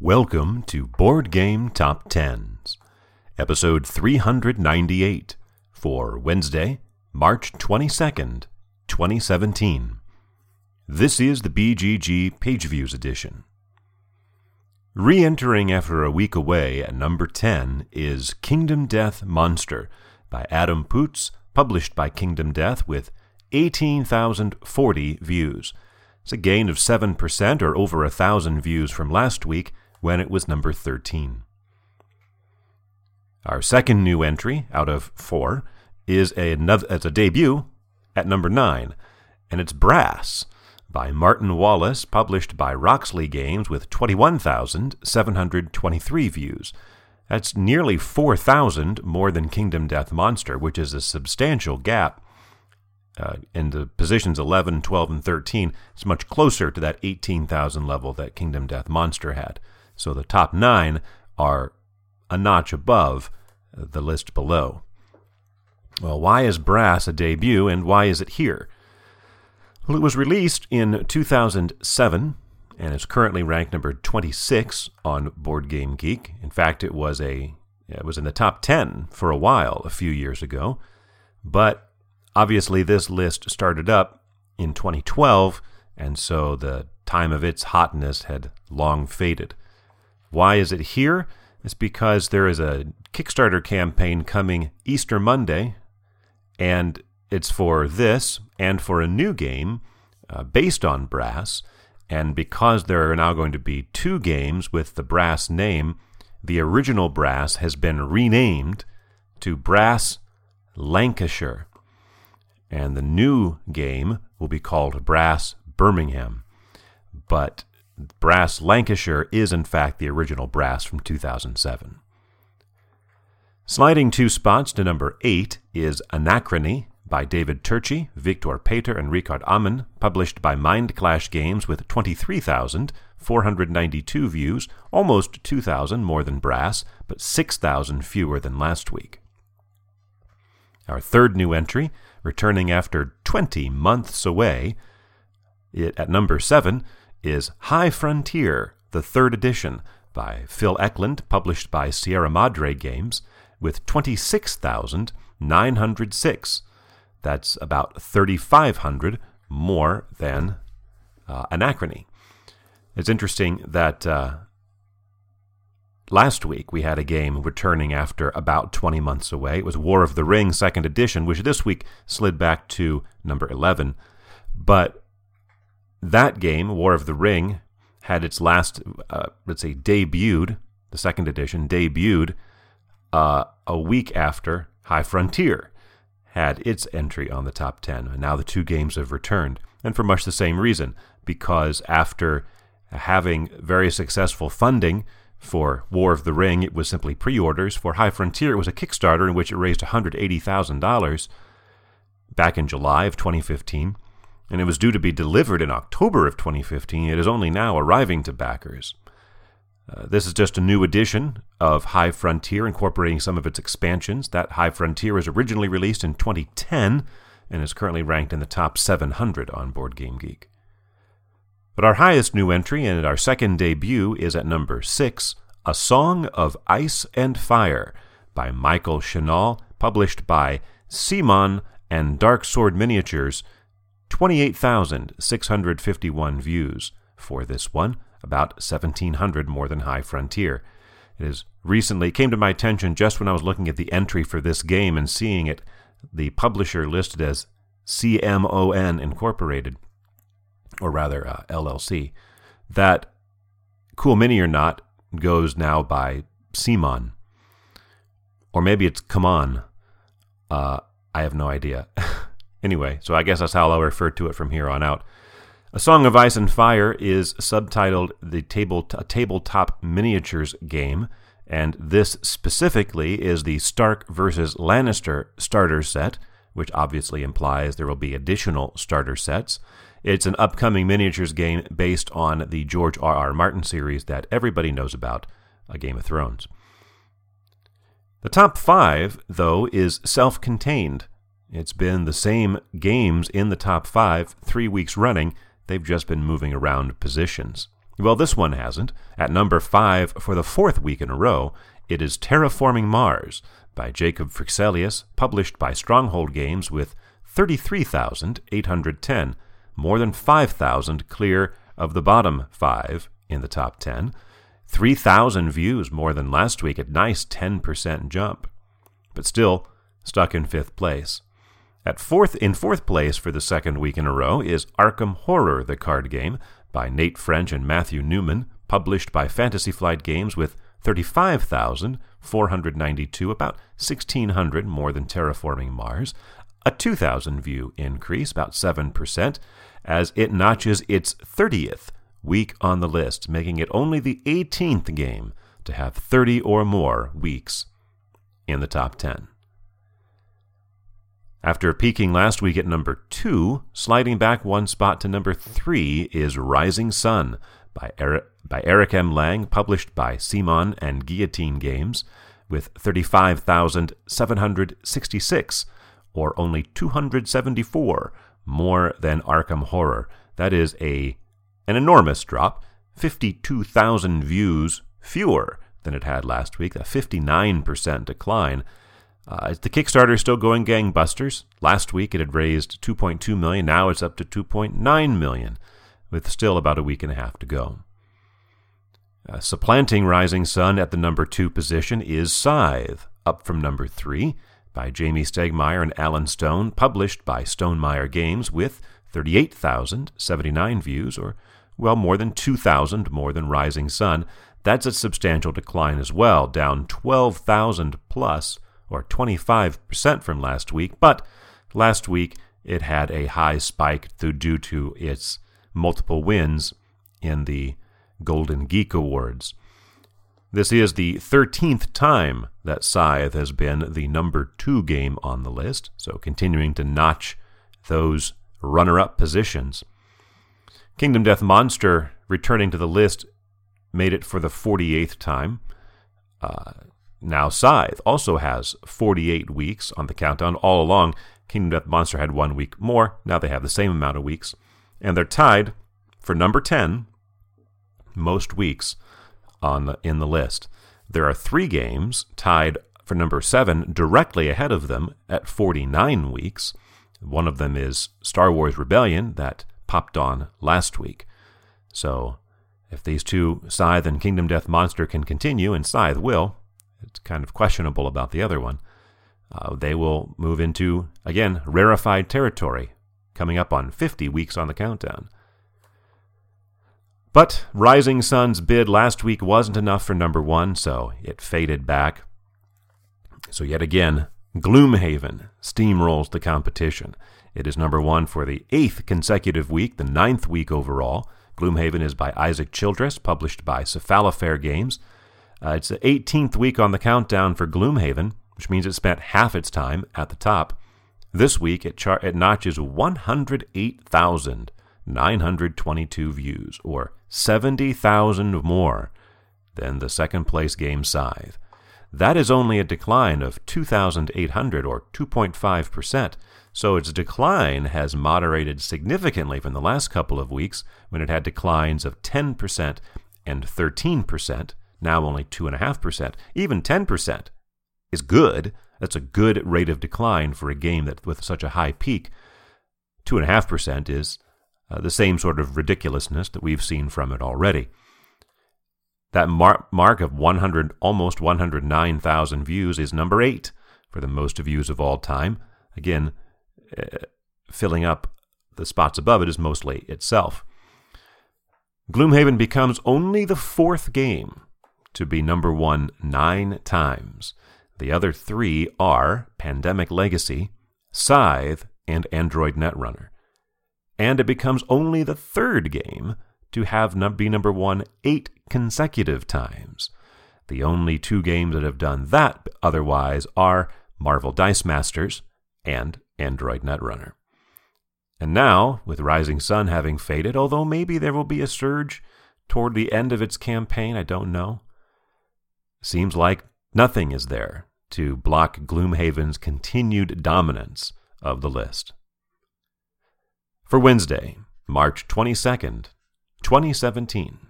Welcome to Board Game Top 10s, episode 398 for Wednesday, March 22nd, 2017. This is the BGG Page Views edition. Re-entering after a week away at number 10 is Kingdom Death Monster by Adam Poots, published by Kingdom Death with 18,040 views. It's a gain of 7% or over 1,000 views from last week when it was number 13. Our second new entry, out of four, is a debut at number 9, and it's Brass by Martin Wallace, published by Roxley Games with 21,723 views. That's nearly 4,000 more than Kingdom Death Monster, which is a substantial gap. In the positions 11, 12, and 13, it's much closer to that 18,000 level that Kingdom Death Monster had. So the top 9 are a notch above the list below. Well, why is Brass a debut, and why is it here? Well, it was released in 2007, and is currently ranked number 26 on BoardGameGeek. In fact, it was in the top 10 for a while a few years ago, but obviously, this list started up in 2012, and so the time of its hotness had long faded. Why is it here? It's because there is a Kickstarter campaign coming Easter Monday, and it's for this and for a new game based on Brass, and because there are now going to be two games with the Brass name, the original Brass has been renamed to Brass Lancashire. And the new game will be called Brass Birmingham. But Brass Lancashire is, in fact, the original Brass from 2007. Sliding 2 spots to number 8 is Anachrony by David Turchi, Victor Pater, and Richard Ammen, published by Mind Clash Games with 23,492 views, almost 2,000 more than Brass, but 6,000 fewer than last week. Our third new entry, returning after 20 months away, at number 7 is High Frontier, the third edition, by Phil Eklund, published by Sierra Madre Games, with 26,906. That's about 3,500 more than Anachrony. It's interesting that last week, we had a game returning after about 20 months away. It was War of the Ring, 2nd edition, which this week slid back to number 11. But that game, War of the Ring, had its last, debuted, the 2nd edition, a week after High Frontier had its entry on the top 10. And now the two games have returned, and for much the same reason, because after having very successful funding for War of the Ring, it was simply pre-orders. For High Frontier, it was a Kickstarter in which it raised $180,000 back in July of 2015, and it was due to be delivered in October of 2015. It is only now arriving to backers. This is just a new edition of High Frontier, incorporating some of its expansions. That High Frontier was originally released in 2010 and is currently ranked in the top 700 on BoardGameGeek. But our highest new entry and our second debut is at number 6, A Song of Ice and Fire by Michael Chennault, published by CMON and Dark Sword Miniatures, 28,651 views for this one, about 1,700 more than High Frontier. It came to my attention just when I was looking at the entry for this game and seeing it, the publisher listed as CMON Incorporated, or rather LLC, that Cool Mini or Not goes now by CMON. Or maybe it's CMON. I have no idea. Anyway, so I guess that's how I'll refer to it from here on out. A Song of Ice and Fire is subtitled a tabletop miniatures game, and this specifically is the Stark vs. Lannister starter set, which obviously implies there will be additional starter sets. It's an upcoming miniatures game based on the George R.R. Martin series that everybody knows about, A Game of Thrones. The top 5, though, is self-contained. It's been the same games in the top 5 3 weeks running. They've just been moving around positions. Well, this one hasn't. At number 5 for the fourth week in a row, it is Terraforming Mars by Jacob Fryxelius, published by Stronghold Games with 33,810, more than 5,000 clear of the bottom 5 in the top 10, 3,000 views more than last week, a nice 10% jump, but still stuck in 5th place. In fourth place for the second week in a row is Arkham Horror, the card game, by Nate French and Matthew Newman, published by Fantasy Flight Games with 35,492, about 1,600 more than Terraforming Mars, a 2,000 view increase, about 7%, as it notches its 30th week on the list, making it only the 18th game to have 30 or more weeks in the top 10. After peaking last week at number 2, sliding back one spot to number 3 is Rising Sun by Eric M. Lang, published by CMON and Guillotine Games, with 35,766, or only 274 more than Arkham Horror. That is an enormous drop, 52,000 views fewer than it had last week, a 59% decline. The Kickstarter is still going gangbusters. Last week it had raised $2.2 million. Now it's up to $2.9 million, with still about a week and a half to go. Supplanting Rising Sun at the number 2 position is Scythe, up from number 3, by Jamie Stegmaier and Alan Stone, published by Stonemaier Games, with 38,079 views, or well, more than 2,000 more than Rising Sun. That's a substantial decline as well, down 12,000 plus, or 25% from last week, but last week it had a high spike due to its multiple wins in the Golden Geek Awards. This is the 13th time that Scythe has been the number 2 game on the list, so continuing to notch those runner-up positions. Kingdom Death Monster, returning to the list, made it for the 48th time. Now Scythe also has 48 weeks on the countdown. All along, Kingdom Death Monster had 1 week more. Now they have the same amount of weeks. And they're tied for number 10 most weeks in the list. There are 3 games tied for number 7 directly ahead of them at 49 weeks. One of them is Star Wars Rebellion that popped on last week. So if these two, Scythe and Kingdom Death Monster, can continue, and Scythe will, it's kind of questionable about the other one, they will move into, again, rarefied territory, coming up on 50 weeks on the countdown. But Rising Sun's bid last week wasn't enough for number 1, so it faded back. So yet again, Gloomhaven steamrolls the competition. It is number 1 for the 8th consecutive week, the 9th week overall. Gloomhaven is by Isaac Childress, published by Cephalofair Games. It's the 18th week on the countdown for Gloomhaven, which means it spent half its time at the top. This week, it notches 108,922 views, or 70,000 more than the second-place game Scythe. That is only a decline of 2,800, or 2.5%, so its decline has moderated significantly from the last couple of weeks, when it had declines of 10% and 13%. Now only 2.5%. Even 10% is good. That's a good rate of decline for a game that with such a high peak. 2.5% is the same sort of ridiculousness that we've seen from it already. That mark of almost 109,000 views is number 8 for the most views of all time. Again, filling up the spots above it is mostly itself. Gloomhaven becomes only the 4th game to be number 1 9 times. The other 3 are Pandemic Legacy, Scythe, and Android Netrunner. And it becomes only the 3rd game to be number 1 8 consecutive times. The only 2 games that have done that otherwise are Marvel Dice Masters and Android Netrunner. And now, with Rising Sun having faded, although maybe there will be a surge toward the end of its campaign, I don't know, seems like nothing is there to block Gloomhaven's continued dominance of the list. For Wednesday, March 22nd, 2017.